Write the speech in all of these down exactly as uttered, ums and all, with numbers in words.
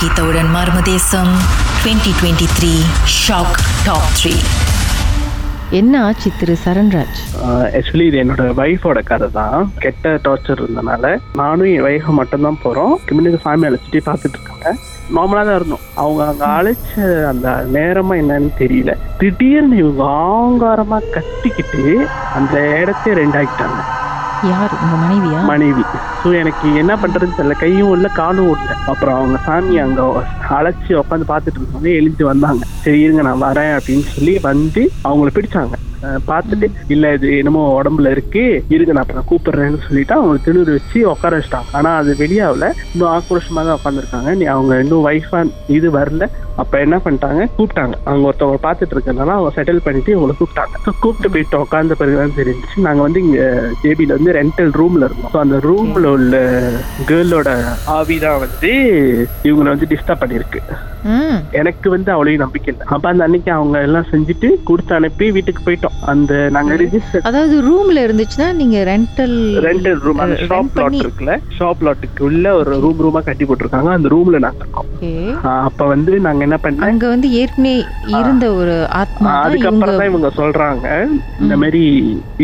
கீதவுடன் மர்மதேசம் இருபது இருபத்தி மூன்று ஷாக் டாப் மூன்று. என்ன ஆச்சு திரு சரண்ராஜ்? ஆக்சுவலி இது என்னோட வைஃபோட கதை தான். கெட்ட டார்ச்சர் இருந்தனால நானும் என் வைஃபும் மட்டும்தான் போகிறோம். கிமினுக்கு சாமி அழைச்சிட்டு பார்த்துட்டு இருக்காங்க. நார்மலாக தான் இருந்தோம். அவங்க அங்கே அழைச்ச அந்த நேரமாக என்னன்னு தெரியல, திடீர்னு இவங்க ஆங்காரமாக கட்டிக்கிட்டு அந்த இடத்த ரெண்டாக்கிட்டாங்க. யார்? உங்க மனைவியா? மனைவி. ஸோ எனக்கு என்ன பண்றதுன்னு தெரியல, கையும் இல்லை காலும் ஓடல. அப்புறம் அவங்க சாமி அங்கே அழைச்சி உட்காந்து பார்த்துட்டு இருந்தோடனே எழுந்து வந்தாங்க. சரி இருங்க நான் வரேன் அப்படின்னு சொல்லி வந்து அவங்கள பிடிச்சாங்க. பார்த்துட்டு இல்லை இது என்னமோ உடம்புல இருக்கு, இருக்கு நான் அப்புறம் கூப்பிடுறேன்னு சொல்லிட்டு அவங்க திணூர் வச்சு உட்கார வச்சிட்டாங்க. ஆனால் அது வெளியாவில் இன்னும் ஆக்ரோஷமாக தான் உட்காந்துருக்காங்க. நீ அவங்க இன்னும் வைஃபா இது வரல. அப்போ என்ன பண்ணிட்டாங்க, கூப்பிட்டாங்க. அவங்க ஒருத்தவங்க பார்த்துட்டு இருக்கனால அவங்க செட்டில் பண்ணிட்டு இவங்களை கூப்பிட்டாங்க. ஸோ கூப்பிட்டு போயிட்டு உட்காந்த பிறகு தான் தெரிஞ்சு நாங்கள் வந்து இங்கே ஜேபியில் வந்து ரெண்டல் ரூமில் இருந்தோம். ஸோ அந்த ரூமில் உள்ள கேர்ளோட ஆவி தான் வந்து இவங்களை வந்து டிஸ்டர்ப் பண்ணியிருக்கு. எனக்கு வந்து அவ்வளவு நம்பிக்கை இல்லை. அப்போ அந்த அன்னைக்கு அவங்க எல்லாம் செஞ்சுட்டு கொடுத்து அனுப்பி வீட்டுக்கு போயிட்டோம். அந்த நாங்கள் ரிஜிஸ்டர், அதாவது ரூமில் இருந்துச்சுன்னா நீங்கள் ரெண்டல் ரெண்டல் ரூம் அந்த ஷாப் ப்ளாட் இருக்குல்ல, ஷாப் ப்ளாட்டுக்கு உள்ள ஒரு ரூம் ரூமாக கட்டி போட்டிருக்காங்க. அந்த ரூமில் நாங்கள் இருக்கோம். அப்போ வந்து நாங்கள் என்ன பண்ண, அங்கே வந்து ஏற்கனவே இருந்த ஒரு ஆத்மா. அதுக்கப்புறம் தான் இவங்க சொல்றாங்க இந்த மாதிரி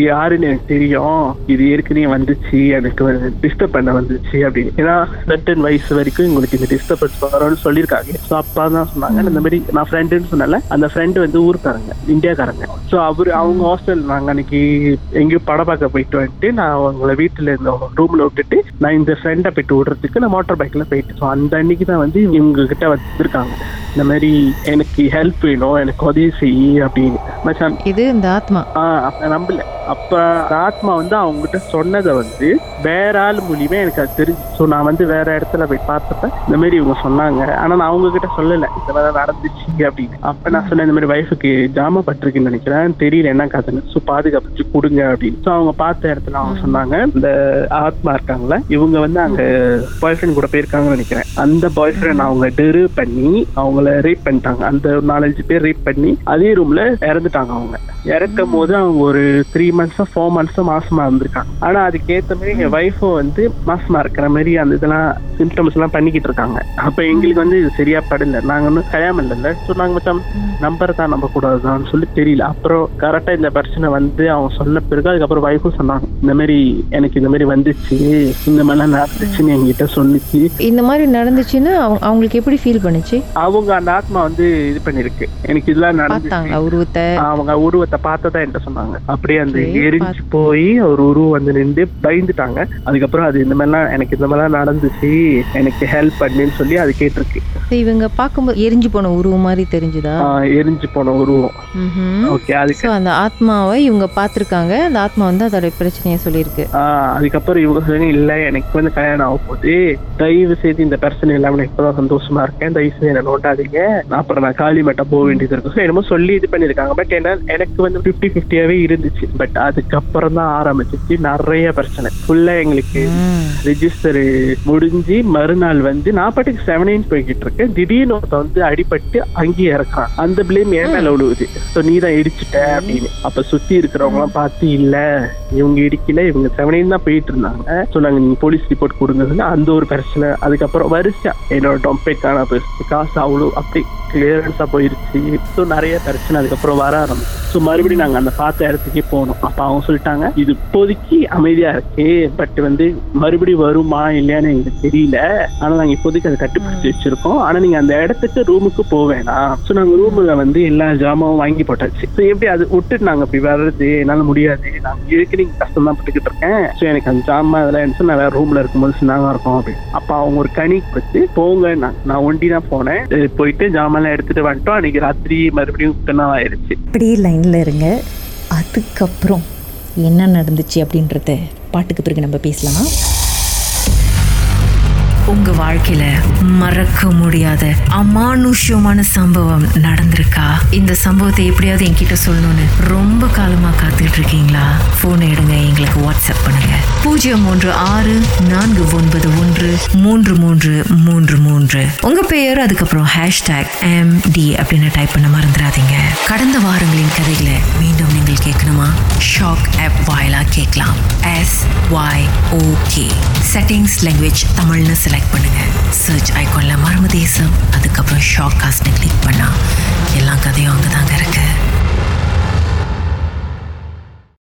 யாருன்னு எனக்கு தெரியும், இது ஏற்கனவே வந்துச்சு, எனக்கு டிஸ்டர்ப் பண்ண வந்துச்சு அப்படின்னு. ஏன்னா சர்டன் வயசு வரைக்கும் உங்களுக்கு இந்த டிஸ்டர்பன்ஸ் வரும்னு சொல்லியிருக்காங்க. ஸோ அப்பா தான் சொன்னாங்க இந்த மாதிரி. நான் ஃப்ரெண்டுன்னு சொன்னால அந்த ஃப்ரெண்டு வந்து ஊருக்காரங்க, இந்தியாக்காரங்க. ஸோ அவரு அவங்க ஹாஸ்டல் நாங்கள் அன்னைக்கு எங்கேயும் படம் பார்க்க போயிட்டு வந்துட்டு நான் அவங்கள வீட்டில் இருந்த ரூம்ல விட்டுட்டு நான் இந்த ஃப்ரெண்டை போயிட்டு விடுறதுக்கு நான் மோட்டர் பைக்ல போயிட்டு. ஸோ அந்த அன்னைக்கு தான் வந்து இவங்க கிட்ட வந்துருக்காங்க இந்த மாதிரி எனக்கு ஹெல்ப் வேணும், எனக்கு உதவி செய்ய அப்படின்னு. மச்சான் இது இந்த ஆத்மா நம்பல. அப்போ ஆத்மா வந்து அவங்ககிட்ட சொன்னதை வந்து வேற ஆள் மூலியமே எனக்கு அது தெரிஞ்சு. ஸோ நான் வந்து வேற இடத்துல போய் பார்த்தப்ப இந்த மாதிரி இவங்க சொன்னாங்க. ஆனால் நான் அவங்க கிட்ட சொல்லலை இந்த மாதிரி நடந்துச்சு அப்படின்னு. அப்போ நான் சொன்னேன் இந்த மாதிரி வைஃபுக்கு ஜாம பட்டிருக்குன்னு நினைக்கிறேன், தெரியல என்ன கதைன்னு. ஸோ பாதுகாப்பு கொடுங்க அப்படின்னு. ஸோ அவங்க பார்த்த இடத்துல அவங்க சொன்னாங்க இந்த ஆத்மா இருக்காங்களே இவங்க வந்து அங்கே பாய் ஃப்ரெண்ட் கூட போயிருக்காங்கன்னு நினைக்கிறேன். அந்த பாய் ஃப்ரெண்ட் அவங்க டெரு பண்ணி அவங்கள ரேப் பண்ணிட்டாங்க. அந்த நாலஞ்சு பேர் ரேப் பண்ணி அதே ரூம்ல இறந்துட்டாங்க. அவங்க இறக்கும் போது அவங்க ஒரு த்ரீ மந்த்ஸோ ஃபோர் மந்த்ஸோ மாசமா இருந்திருக்காங்க. ஆனா அதுக்கேற்ற மாதிரி எங்க வைஃபும் வந்து மாசமா இருக்கிற மாதிரி அந்த இதெல்லாம் சிம்டம்ஸ் எல்லாம் பண்ணிக்கிட்டு இருக்காங்க. அப்ப எங்களுக்கு வந்து இது சரியா படல. நாங்க ஒன்றும் கல்யாணம் இல்லைல்ல. ஸோ நாங்க மொத்தம் நம்பரை தான் நம்ப கூடாதுதான்னு சொல்லி தெரியல. அப்புறம் கரெக்டா இந்த பிரச்சனை வந்து அவங்க சொன்ன பிறகு அதுக்கப்புறம் வைஃபும் சொன்னாங்க இந்த மாதிரி எனக்கு இந்த மாதிரி வந்துச்சு, இந்த மாதிரிலாம் நடந்துச்சுன்னு எங்கிட்ட சொல்லிச்சு. இந்த மாதிரி நடந்துச்சுன்னு அவங்களுக்கு எப்படி ஃபீல் பண்ணுச்சு? அவங்க அந்த ஆத்மா வந்து இது பண்ணிருக்கு எனக்கு இதெல்லாம் நடந்துச்சு. உருவத்தை அவங்க உருவத்தை பார்த்ததான் என்கிட்ட சொன்னாங்க. அப்படியே அந்த எரிஞ்சு போய் ஒரு உருவம் வந்து நின்று பயந்துட்டாங்க. அதுக்கப்புறம் அது இந்த மாதிரிலாம் எனக்கு இந்த மாதிரிலாம் நடந்துச்சு, எனக்கு ஹெல்ப் பண்ணுன்னு சொல்லி அது கேட்டிருக்கு. இவங்க பார்க்கும்போது எரிஞ்சு போன உருவம் மாதிரி தெரிஞ்சுதா? எரிஞ்சு போன உருவம். ஓகே. அதுக்கு அந்த ஆத்மாவை இவங்க பார்த்துருக்காங்க. அந்த ஆத்மா வந்து அதோட பிரச்சனையை சொல்லியிருக்கு. அதுக்கப்புறம் இவங்க சொல்லுங்க இல்லை எனக்கு வந்து கல்யாணம் ஆகும் போது தயவு செய்து இந்த பிரச்சனை இல்லாமல் நான் இப்பதான் சந்தோஷமா இருக்கேன், தயவு செய்து என்ன நோட்டாதீங்க, அப்புறம் நான் காலி மட்டும் போக வேண்டியது இருக்கும் என்னமோ சொல்லி இது பண்ணியிருக்காங்க. பட் என்ன எனக்கு வந்து ஃபிஃப்டி ஃபிஃப்டியாவே இருந்துச்சு. பட் அதுக்கப்புறம் தான் ஆரம்பிச்சிச்சு நிறைய பிரச்சனை ஃபுல்லா. எங்களுக்கு ரெஜிஸ்டர் முடிஞ்சு மறுநாள் வந்து நான் பாட்டுக்கு செவனைன்னு போய்கிட்டு இருக்கேன். திடீர்னு ஒருத்த வந்து அடிபட்டு அங்கேயே இருக்கான். அந்த பிளேம் ஏன் மேல விழுவுது? ஸோ நீ தான் இடிச்சுட்ட அப்படின்னு. அப்ப சுத்தி இருக்கிறவங்க எல்லாம் பார்த்து இல்ல இவங்க இடிக்கல, இவங்க செவனைன்னு தான் போயிட்டு இருந்தாங்க. ஸோ நாங்க நீங்க போலீஸ் ரிப்போர்ட் கொடுங்க. அந்த ஒரு பிரச்சனை. அதுக்கப்புறம் வரிசா என்னோட டொம்பே காணா போயிடுச்சு, காசு அவ்வளோ அப்படி கிளியரன்ஸா போயிருச்சு. ஸோ நிறைய பிரச்சனை அதுக்கப்புறம் வர ஆரம்பிச்சு. ஸோ மறுபடியும் நாங்கள் அந்த பார்த்த இடத்துக்கே போனோம். அப்போ அவங்க சொல்லிட்டாங்க இது இப்போதைக்கு அமைதியா இருக்கு, பட் வந்து மறுபடியும் வருமா இல்லையான்னு எங்களுக்கு தெரியல, ஆனால் நாங்கள் இப்போதைக்கு அதை கட்டுப்படுத்தி வச்சிருக்கோம், ஆனால் நீங்கள் அந்த இடத்துக்கு ரூமுக்கு போவேனா. ஸோ நாங்கள் ரூமில் வந்து எல்லா ஜாமாவும் வாங்கி போட்டாச்சு. ஸோ எப்படி அது விட்டுட்டு நாங்கள் இப்படி வர்றது என்னால் முடியாது, நாங்கள் இருக்கிற கஷ்டம் தான் பட்டுக்கிட்டு இருக்கேன். ஸோ எனக்கு அந்த ஜாமான் அதெல்லாம் இருந்துச்சு, நான் வேறு ரூமில் இருக்கும்போது சின்னதாக இருக்கும் அப்படின்னு. அப்போ அவங்க ஒரு கணிக்கு வச்சு போங்க, நான் நான் ஒண்டி தான் போனேன், போயிட்டு ஜாமான்லாம் எடுத்துட்டு வந்துட்டோம். அன்னைக்கு ராத்திரி மறுபடியும் கண்ணாக ஆயிடுச்சு. அப்படியே லைன்ல இருங்க, அதுக்கப்புறம் என்ன நடந்துச்சு அப்படின்றத பாட்டுக்கு பிறகு நம்ம பேசலாமா? உங்க வாழ்க்கையில மறக்க முடியாத அமானுஷ்யமான சம்பவம் நடந்திருக்கா? இந்த சம்பவத்தை எப்படியாவது என்கிட்ட சொல்லணும்னு ரொம்ப காலமா காத்துட்டு இருக்கீங்களா? போன் எடுங்க, எங்களுக்கு வாட்ஸ்அப் பண்ணுங்க. பூஜ்ஜியம் மூன்று ஆறு நான்கு ஒன்பது ஒன்று மூன்று மூன்று மூன்று மூன்று. உங்க பெயர் அதுக்கப்புறம் ஹேஷ்டாக் எம் டி அப்படின்னு டைப் பண்ண மறந்துடாதீங்க. கடந்த வாரங்களின் கதைகளை மீண்டும் நீங்கள் கேட்கணுமா? ஷாக் ஆப் வாயிலா கேட்கலாம். S Y okay settings language தமிழ்னு செலக்ட் பண்ணுங்க. சர்ச் ஐகான்ல மர்மதேசம் அதுக்கப்புறம் ஷாக் காஸ்ட்டை கிளிக் பண்ணால் எல்லா கதையும் வந்து